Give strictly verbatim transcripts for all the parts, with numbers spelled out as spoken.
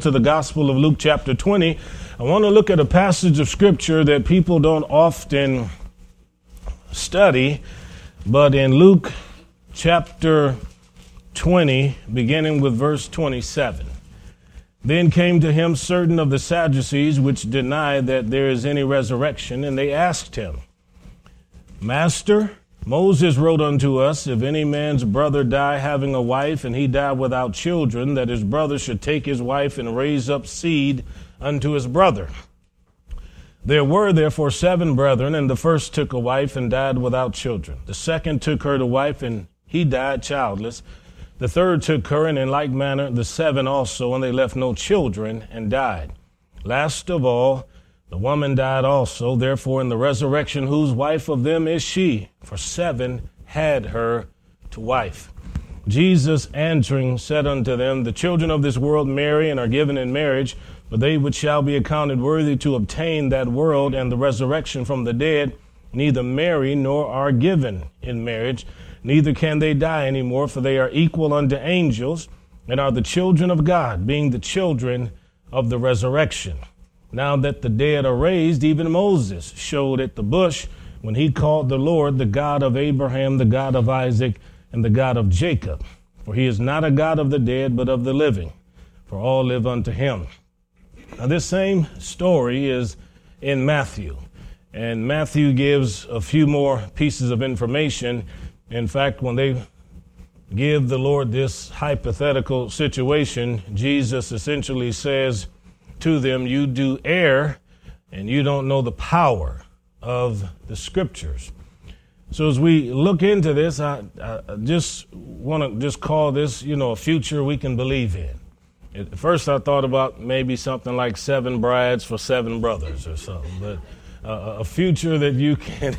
To the Gospel of Luke chapter twenty, I want to look at a passage of scripture that people don't often study, but in Luke chapter twenty, beginning with verse twenty-seven. Then came to him certain of the Sadducees, which deny that there is any resurrection, and they asked him, Master, Moses wrote unto us, if any man's brother die having a wife, and he die without children, that his brother should take his wife and raise up seed unto his brother. There were therefore seven brethren, and the first took a wife and died without children. The second took her to wife, and he died childless. The third took her, and in like manner the seven also, and they left no children, and died. Last of all, the woman died also, therefore in the resurrection, whose wife of them is she? For seven had her to wife. Jesus answering said unto them, The children of this world marry and are given in marriage, but they which shall be accounted worthy to obtain that world and the resurrection from the dead, neither marry nor are given in marriage, neither can they die any more, for they are equal unto angels, and are the children of God, being the children of the resurrection. Now that the dead are raised, even Moses showed at the bush when he called the Lord the God of Abraham, the God of Isaac, and the God of Jacob. For he is not a God of the dead, but of the living, for all live unto him. Now this same story is in Matthew, and Matthew gives a few more pieces of information. In fact, when they give the Lord this hypothetical situation, Jesus essentially says to them, you do err, and you don't know the power of the scriptures. So as we look into this, I, I just want to just call this, you know, a future we can believe in. At first, I thought about maybe something like seven brides for seven brothers or something, but uh, a future that you can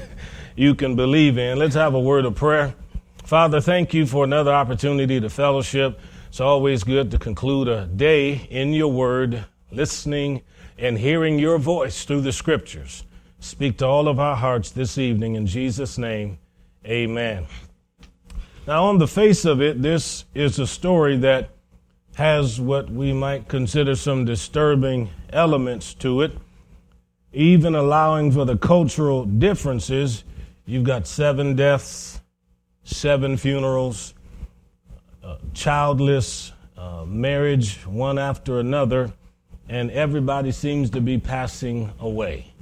you can believe in. Let's have a word of prayer. Father, thank you for another opportunity to fellowship. It's always good to conclude a day in your word, listening and hearing your voice through the scriptures. Speak to all of our hearts this evening in Jesus' name. Amen. Now, on the face of it, this is a story that has what we might consider some disturbing elements to it. Even allowing for the cultural differences, you've got seven deaths, seven funerals, uh, childless uh, marriage, one after another, and everybody seems to be passing away.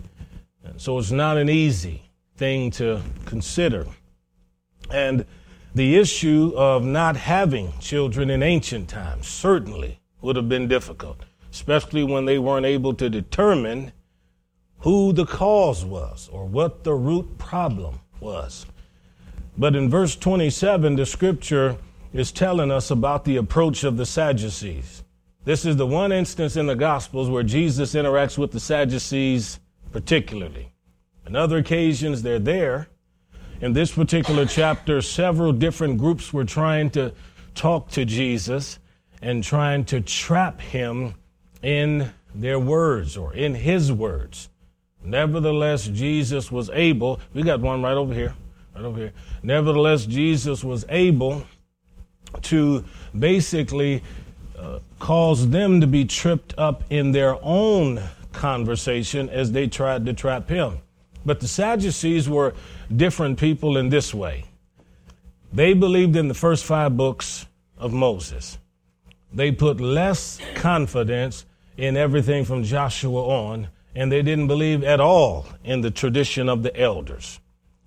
And so it's not an easy thing to consider. And the issue of not having children in ancient times certainly would have been difficult, especially when they weren't able to determine who the cause was or what the root problem was. But in verse twenty-seven, the scripture is telling us about the approach of the Sadducees. This is the one instance in the Gospels where Jesus interacts with the Sadducees particularly. On other occasions, they're there. In this particular chapter, several different groups were trying to talk to Jesus and trying to trap him in their words or in his words. Nevertheless, Jesus was able, we got one right over here, right over here. Nevertheless, Jesus was able to basically Uh, caused them to be tripped up in their own conversation as they tried to trap him. But the Sadducees were different people in this way. They believed in the first five books of Moses. They put less confidence in everything from Joshua on, and they didn't believe at all in the tradition of the elders.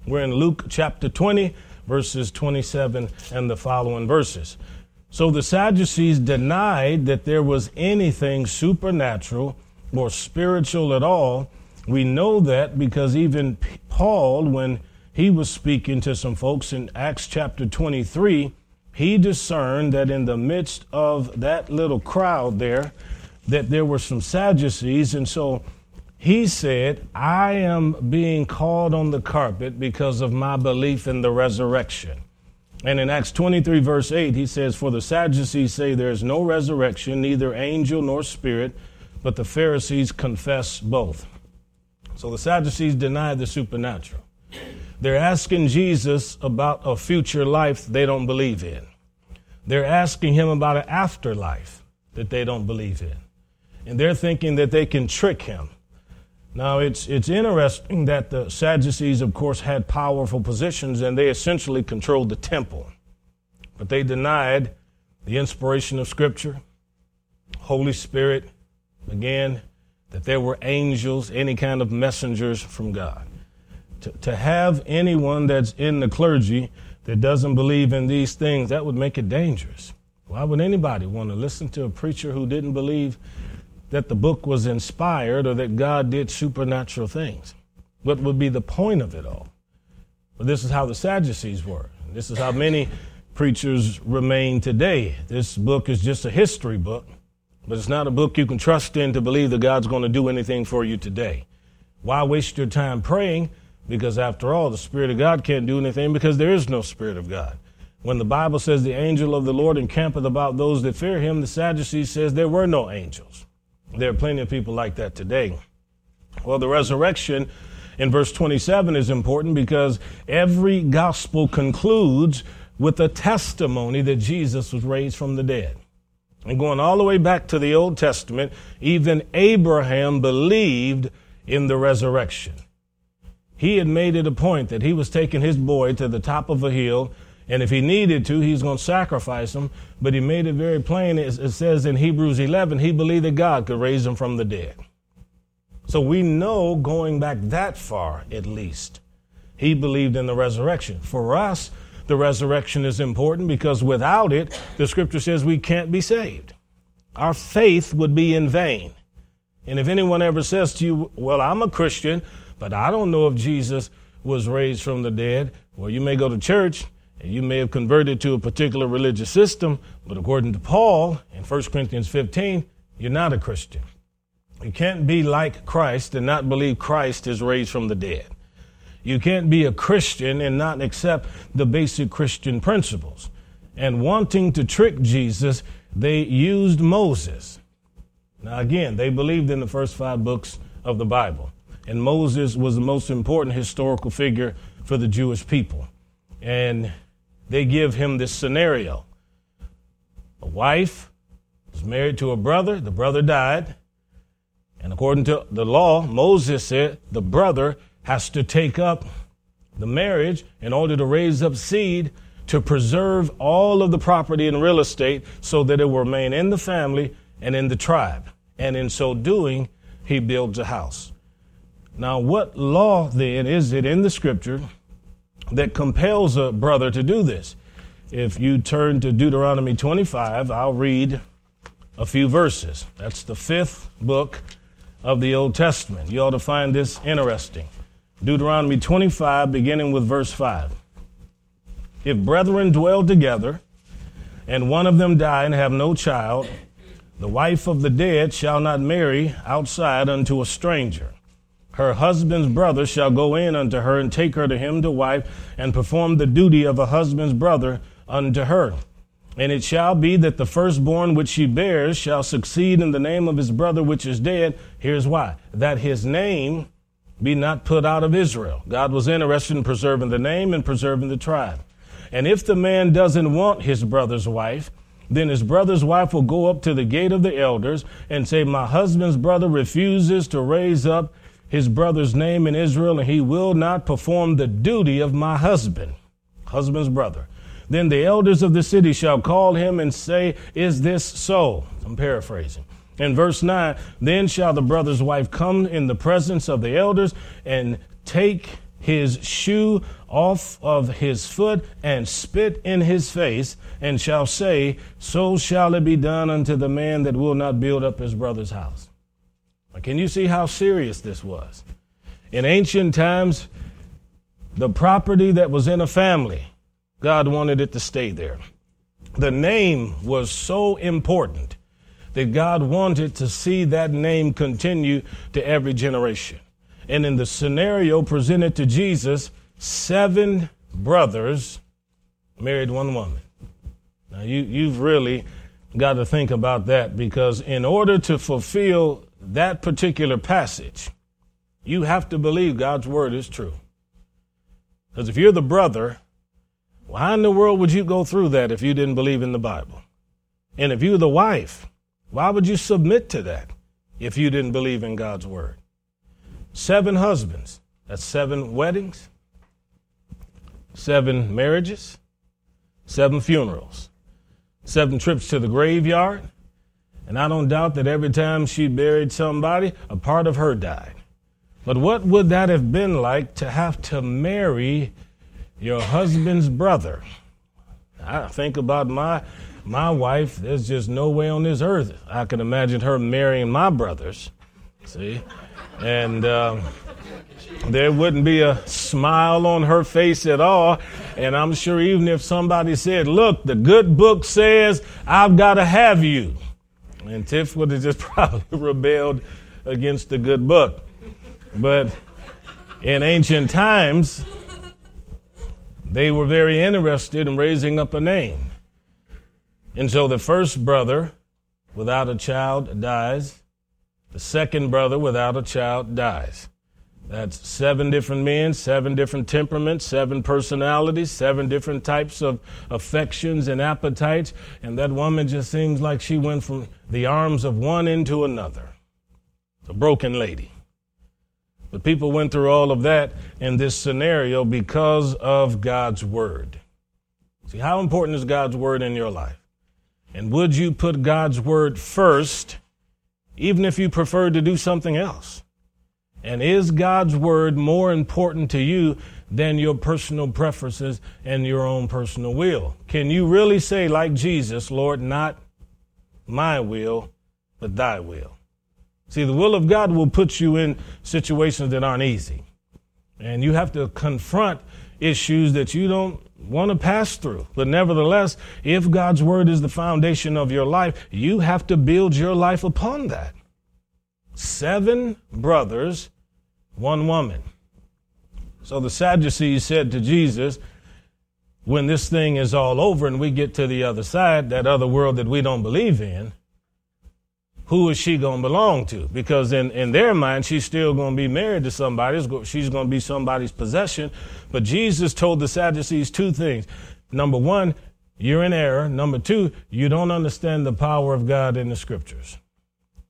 We're in Luke chapter twenty, verses twenty-seven and the following verses. So the Sadducees denied that there was anything supernatural or spiritual at all. We know that because even Paul, when he was speaking to some folks in Acts chapter twenty-three, he discerned that in the midst of that little crowd there, that there were some Sadducees. And so he said, I am being called on the carpet because of my belief in the resurrection. And in Acts twenty-three, verse eight, he says, For the Sadducees say there is no resurrection, neither angel nor spirit, but the Pharisees confess both. So the Sadducees deny the supernatural. They're asking Jesus about a future life they don't believe in. They're asking him about an afterlife that they don't believe in. and they're thinking that they can trick him. Now, it's it's interesting that the Sadducees, of course, had powerful positions, and they essentially controlled the temple. But they denied the inspiration of Scripture, Holy Spirit, again, that there were angels, any kind of messengers from God. To, to have anyone that's in the clergy that doesn't believe in these things, that would make it dangerous. Why would anybody want to listen to a preacher who didn't believe that the book was inspired or that God did supernatural things? What would be the point of it all? Well, this is how the Sadducees were. This is how many preachers remain today. This book is just a history book, but it's not a book you can trust in to believe that God's going to do anything for you today. Why waste your time praying? Because after all, the Spirit of God can't do anything because there is no Spirit of God. When the Bible says the angel of the Lord encampeth about those that fear him, the Sadducees says there were no angels. There are plenty of people like that today. Well, the resurrection in verse twenty-seven is important because every gospel concludes with a testimony that Jesus was raised from the dead. And going all the way back to the Old Testament, even Abraham believed in the resurrection. He had made it a point that he was taking his boy to the top of a hill, and if he needed to, he's going to sacrifice him. But he made it very plain. It says in Hebrews eleven, he believed that God could raise him from the dead. So we know, going back that far at least, he believed in the resurrection. For us, the resurrection is important because without it, the Scripture says we can't be saved. Our faith would be in vain. And if anyone ever says to you, well, I'm a Christian, but I don't know if Jesus was raised from the dead. Well, you may go to church, and you may have converted to a particular religious system, but according to Paul in First Corinthians fifteen, you're not a Christian. You can't be like Christ and not believe Christ is raised from the dead. You can't be a Christian and not accept the basic Christian principles. And wanting to trick Jesus, they used Moses. Now, again, they believed in the first five books of the Bible. And Moses was the most important historical figure for the Jewish people. And they give him this scenario. A wife was married to a brother. The brother died. And according to the law, Moses said the brother has to take up the marriage in order to raise up seed to preserve all of the property and real estate so that it will remain in the family and in the tribe. And in so doing, he builds a house. Now, what law then is it in the Scripture that compels a brother to do this? If you turn to Deuteronomy twenty-five, I'll read a few verses. That's the fifth book of the Old Testament. You ought to find this interesting. Deuteronomy twenty-five, beginning with verse five. If brethren dwell together, and one of them die and have no child, the wife of the dead shall not marry outside unto a stranger. Her husband's brother shall go in unto her and take her to him to wife and perform the duty of a husband's brother unto her. And it shall be that the firstborn which she bears shall succeed in the name of his brother which is dead. Here's why. That his name be not put out of Israel. God was interested in preserving the name and preserving the tribe. And if the man doesn't want his brother's wife, then his brother's wife will go up to the gate of the elders and say, my husband's brother refuses to raise up his brother's name in Israel, and he will not perform the duty of my husband, husband's brother. Then the elders of the city shall call him and say, is this so? I'm paraphrasing. In verse nine, then shall the brother's wife come in the presence of the elders and take his shoe off of his foot and spit in his face and shall say, so shall it be done unto the man that will not build up his brother's house. Can you see how serious this was? In ancient times, the property that was in a family, God wanted it to stay there. The name was so important that God wanted to see that name continue to every generation. And in the scenario presented to Jesus, seven brothers married one woman. Now, you, you've really got to think about that, because in order to fulfill that particular passage, you have to believe God's word is true. Because if you're the brother, why in the world would you go through that if you didn't believe in the Bible? And if you're the wife, why would you submit to that? if you didn't believe in God's word. Seven husbands, that's seven weddings, seven marriages, seven funerals, seven trips to the graveyard. And I don't doubt that every time she buried somebody, a part of her died. But what would that have been like to have to marry your husband's brother? I think about my my wife. There's just no way on this earth I can imagine her marrying my brothers, see? And um, there wouldn't be a smile on her face at all. And I'm sure even if somebody said, look, the good book says I've got to have you. And Tiff would have just probably rebelled against the good book. But in ancient times, they were very interested in raising up a name. And so the first brother without a child dies. The second brother without a child dies. That's seven different men, seven different temperaments, seven personalities, seven different types of affections and appetites. And that woman just seems like she went from the arms of one into another. A broken lady. But people went through all of that in this scenario because of God's word. See, how important is God's word in your life? And would you put God's word first, even if you preferred to do something else? And is God's word more important to you than your personal preferences and your own personal will? Can you really say, like Jesus, Lord, not my will, but thy will? See, the will of God will put you in situations that aren't easy. And you have to confront issues that you don't want to pass through. But nevertheless, if God's word is the foundation of your life, you have to build your life upon that. Seven brothers, one woman. So the Sadducees said to Jesus, when this thing is all over and we get to the other side, that other world that we don't believe in, who is she going to belong to? Because in, in their mind, she's still going to be married to somebody. She's going to be somebody's possession. But Jesus told the Sadducees two things. Number one, you're in error. Number two, you don't understand the power of God in the scriptures.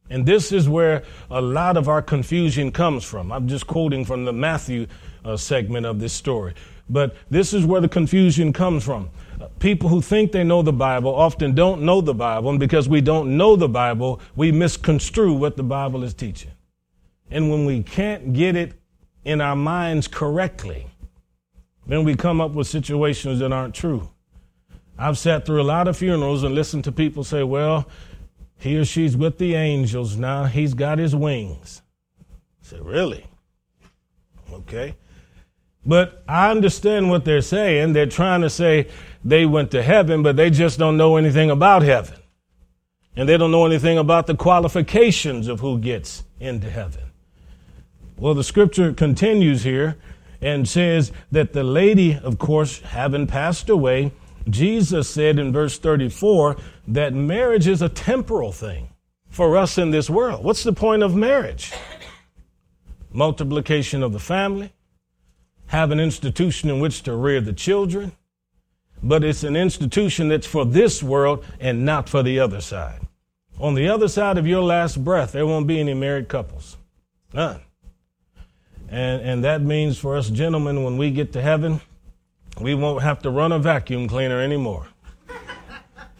And this is where a lot of our confusion comes from. I'm just quoting from the Matthew uh, segment of this story. But this is where the confusion comes from. People who think they know the Bible often don't know the Bible, and because we don't know the Bible, we misconstrue what the Bible is teaching. And when we can't get it in our minds correctly, then we come up with situations that aren't true. I've sat through a lot of funerals and listened to people say, well, he or she's with the angels now. He's got his wings. I said, really? Okay. But I understand what they're saying. They're trying to say they went to heaven, but they just don't know anything about heaven. And they don't know anything about the qualifications of who gets into heaven. Well, the scripture continues here and says that the lady, of course, having passed away, Jesus said in verse thirty-four that marriage is a temporal thing for us in this world. What's the point of marriage? Multiplication of the family. Have an institution in which to rear the children, but it's an institution that's for this world and not for the other side. On the other side of your last breath, there won't be any married couples. None. And and that means for us gentlemen, when we get to heaven, we won't have to run a vacuum cleaner anymore.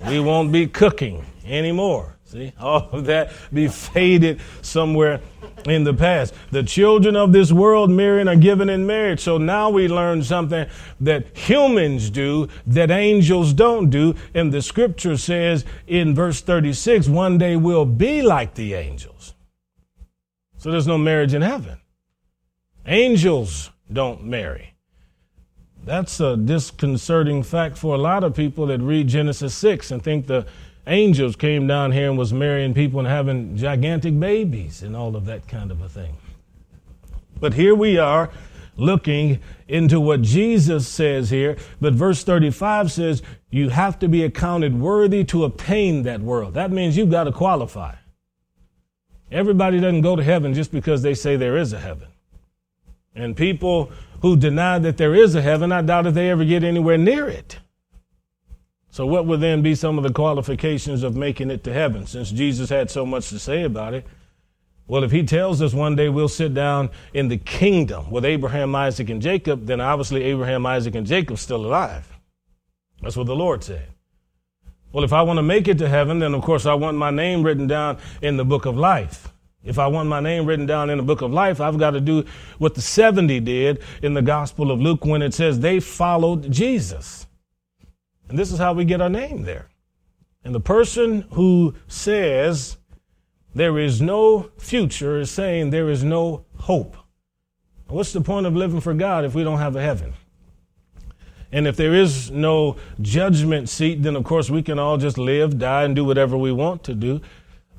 We won't be cooking anymore. See, all of that be faded somewhere in the past. The children of this world marrying are given in marriage. So now we learn something that humans do that angels don't do. And the scripture says in verse thirty-six, one day we'll be like the angels. So there's no marriage in heaven. Angels don't marry. That's a disconcerting fact for a lot of people that read Genesis six and think the angels came down here and was marrying people and having gigantic babies and all of that kind of a thing. But here we are looking into what Jesus says here. But verse thirty-five says you have to be accounted worthy to obtain that world. That means you've got to qualify. Everybody doesn't go to heaven just because they say there is a heaven. And people who deny that there is a heaven, I doubt if they ever get anywhere near it. So what would then be some of the qualifications of making it to heaven? Since Jesus had so much to say about it, Well, if he tells us one day we'll sit down in the kingdom with Abraham, Isaac, and Jacob, then obviously Abraham, Isaac, and Jacob's still alive. That's what the Lord said. Well, if I want to make it to heaven, then of course I want my name written down in the book of life. If I want my name written down in the book of life, I've got to do what the seventy did in the Gospel of Luke when it says they followed Jesus. And this is how we get our name there. And the person who says there is no future is saying there is no hope. What's the point of living for God if we don't have a heaven? And if there is no judgment seat, then of course we can all just live, die, and do whatever we want to do.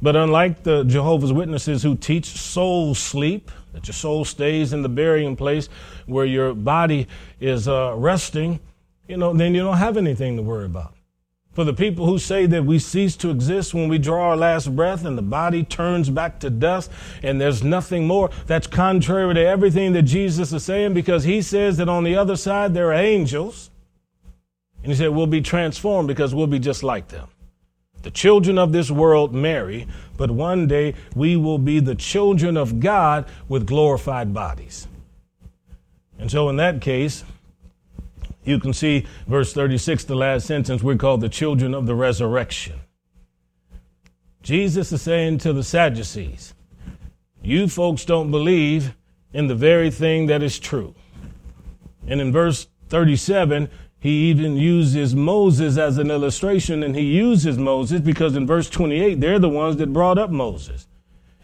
But unlike the Jehovah's Witnesses who teach soul sleep, that your soul stays in the burying place where your body is uh, resting, you know, then you don't have anything to worry about. For the people who say that we cease to exist when we draw our last breath and the body turns back to dust and there's nothing more, that's contrary to everything that Jesus is saying, because he says that on the other side there are angels. And he said we'll be transformed because we'll be just like them. The children of this world marry, but one day we will be the children of God with glorified bodies. And so in that case, you can see verse thirty-six, the last sentence, we're called the children of the resurrection. Jesus is saying to the Sadducees, you folks don't believe in the very thing that is true. And in verse thirty-seven, he even uses Moses as an illustration, and he uses Moses because in verse twenty-eight, they're the ones that brought up Moses.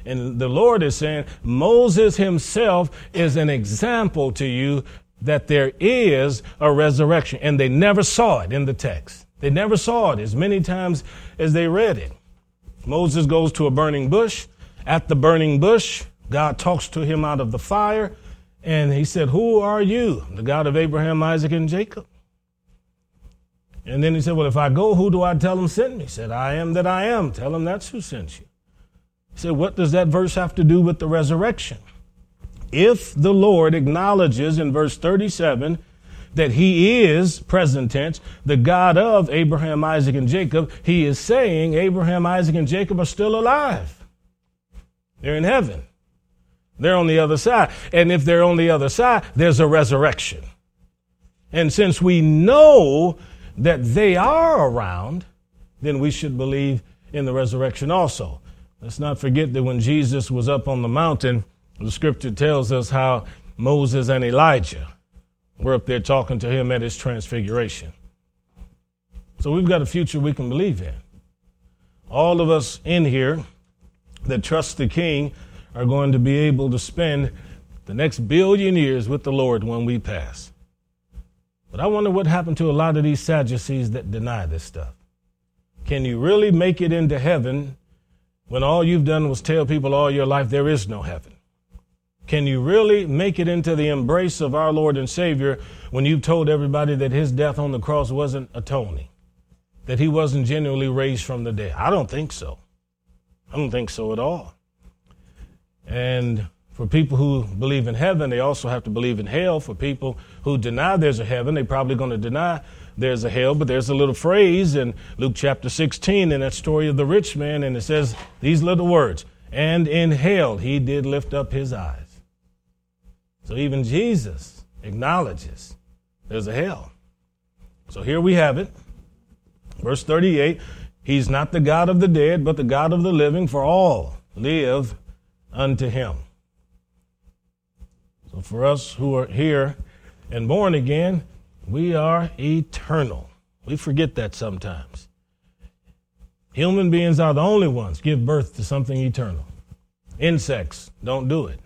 And the Lord is saying, Moses himself is an example to you that there is a resurrection, and they never saw it in the text. They never saw it as many times as they read it. Moses goes to a burning bush. At the burning bush, God talks to him out of the fire, and he said, who are you? The God of Abraham, Isaac, and Jacob. And then he said, well, if I go, who do I tell him sent me? He said, I am that I am. Tell him that's who sent you. He said, what does that verse have to do with the resurrection? If the Lord acknowledges in verse thirty-seven that he is, present tense, the God of Abraham, Isaac, and Jacob, he is saying Abraham, Isaac, and Jacob are still alive. They're in heaven. They're on the other side. And if they're on the other side, there's a resurrection. And since we know that they are around, then we should believe in the resurrection also. Let's not forget that when Jesus was up on the mountain, the scripture tells us how Moses and Elijah were up there talking to him at his transfiguration. So we've got a future we can believe in. All of us in here that trust the King are going to be able to spend the next billion years with the Lord when we pass. But I wonder what happened to a lot of these Sadducees that deny this stuff. Can you really make it into heaven when all you've done was tell people all your life there is no heaven? Can you really make it into the embrace of our Lord and Savior when you've told everybody that his death on the cross wasn't atoning, that he wasn't genuinely raised from the dead? I don't think so. I don't think so at all. And for people who believe in heaven, they also have to believe in hell. For people who deny there's a heaven, they're probably going to deny there's a hell. But there's a little phrase in Luke chapter sixteen in that story of the rich man, and it says these little words, and in hell he did lift up his eyes. So even Jesus acknowledges there's a hell. So here we have it. Verse thirty-eight, he's not the God of the dead, but the God of the living, for all live unto him. So for us who are here and born again, we are eternal. We forget that sometimes. Human beings are the only ones give birth to something eternal. Insects don't do it.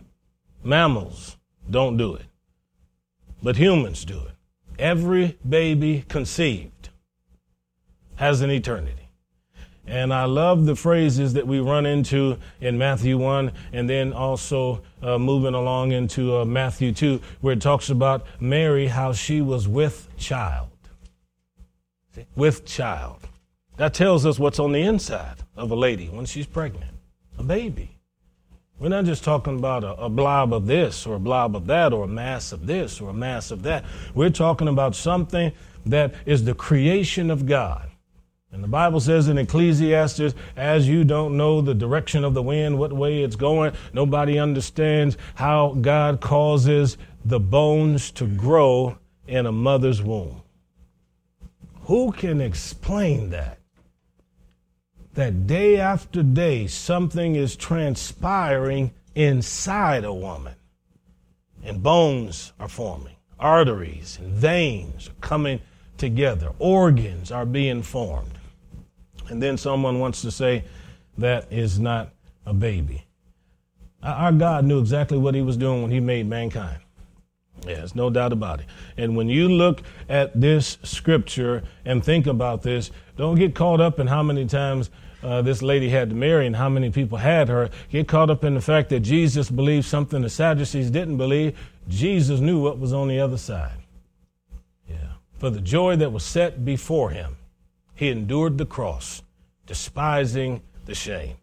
Mammals don't do it. But humans do it. Every baby conceived has an eternity. And I love the phrases that we run into in Matthew one, and then also uh, moving along into uh, Matthew two, where it talks about Mary, how she was with child. See? With child. That tells us what's on the inside of a lady when she's pregnant, a baby. We're not just talking about a, a blob of this or a blob of that or a mass of this or a mass of that. We're talking about something that is the creation of God. And the Bible says in Ecclesiastes, as you don't know the direction of the wind, what way it's going, nobody understands how God causes the bones to grow in a mother's womb. Who can explain that? That day after day, something is transpiring inside a woman. And bones are forming. Arteries and veins are coming together. Organs are being formed. And then someone wants to say that is not a baby. Our God knew exactly what he was doing when he made mankind. Yes, no doubt about it. And when you look at this scripture and think about this, don't get caught up in how many times uh, this lady had to marry and how many people had her. Get caught up in the fact that Jesus believed something the Sadducees didn't believe. Jesus knew what was on the other side. Yeah. For the joy that was set before him, he endured the cross, despising the shame.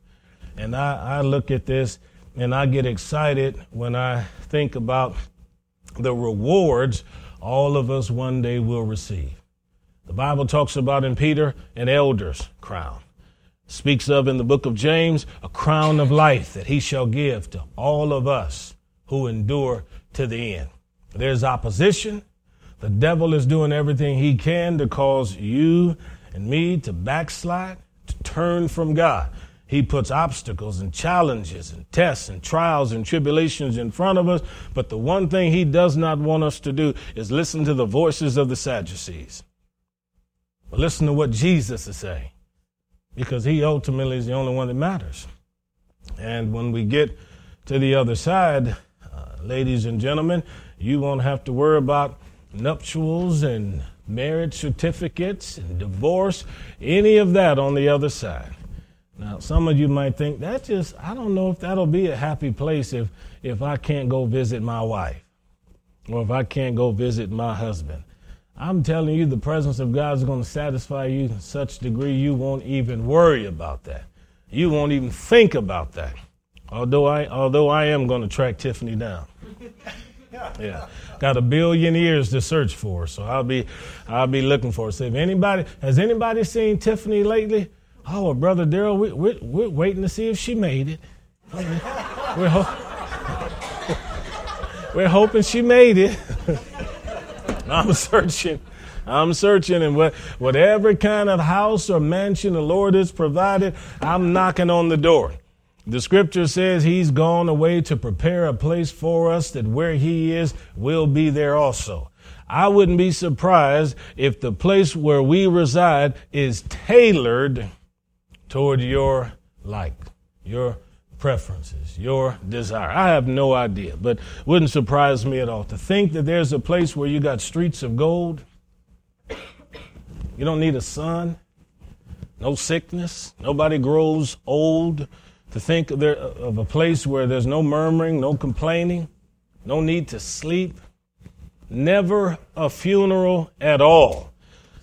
And I, I look at this and I get excited when I think about the rewards all of us one day will receive. The Bible talks about in Peter an elder's crown. Speaks of in the book of James a crown of life that he shall give to all of us who endure to the end. There's opposition. The devil is doing everything he can to cause you and me to backslide, to turn from God. He puts obstacles and challenges and tests and trials and tribulations in front of us. But the one thing he does not want us to do is listen to the voices of the Sadducees. But listen to what Jesus is saying, because he ultimately is the only one that matters. And when we get to the other side, uh, ladies and gentlemen, you won't have to worry about nuptials and marriage certificates and divorce, any of that on the other side. Now, some of you might think, that just, I don't know if that'll be a happy place if, if I can't go visit my wife or if I can't go visit my husband. I'm telling you, the presence of God is going to satisfy you in such degree you won't even worry about that. You won't even think about that. Although I, although I am going to track Tiffany down. Yeah, got a billion years to search for her, so I'll be, I'll be looking for her. So if anybody, has anybody seen Tiffany lately? Oh, well, Brother Darryl, we, we, we're waiting to see if she made it. We're, ho- we're hoping she made it. I'm searching. I'm searching. And what, whatever kind of house or mansion the Lord has provided, I'm knocking on the door. The scripture says he's gone away to prepare a place for us, that where he is, we'll be there also. I wouldn't be surprised if the place where we reside is tailored toward your like, your preferences, your desire. I have no idea, but wouldn't surprise me at all to think that there's a place where you got streets of gold. You don't need a sun, no sickness, nobody grows old. To think of, there, of a place where there's no murmuring, no complaining, no need to sleep, never a funeral at all,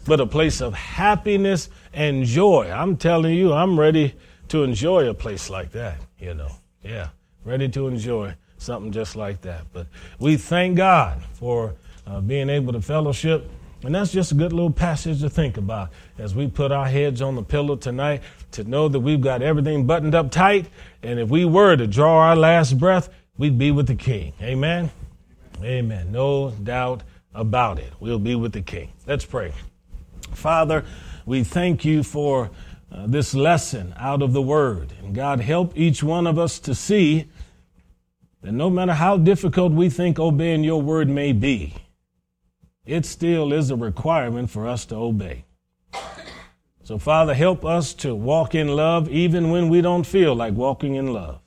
but a place of happiness and joy. I'm telling you, I'm ready to enjoy a place like that, you know. Yeah, ready to enjoy something just like that. But we thank God for uh, being able to fellowship. And that's just a good little passage to think about as we put our heads on the pillow tonight, to know that we've got everything buttoned up tight. And if we were to draw our last breath, we'd be with the King. Amen? Amen. Amen. No doubt about it. We'll be with the King. Let's pray. Father, we thank you for Uh, this lesson out of the Word. And God, help each one of us to see that no matter how difficult we think obeying your Word may be, it still is a requirement for us to obey. So, Father, help us to walk in love even when we don't feel like walking in love.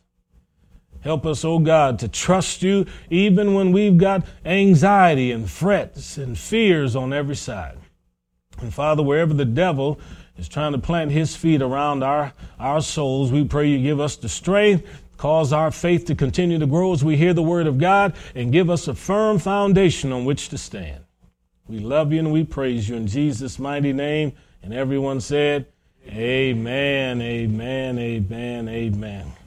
Help us, oh God, to trust you even when we've got anxiety and threats and fears on every side. And, Father, wherever the devil is trying to plant his feet around our, our souls, we pray you give us the strength, cause our faith to continue to grow as we hear the word of God, and give us a firm foundation on which to stand. We love you and we praise you in Jesus' mighty name. And everyone said, amen, amen, amen, amen. Amen.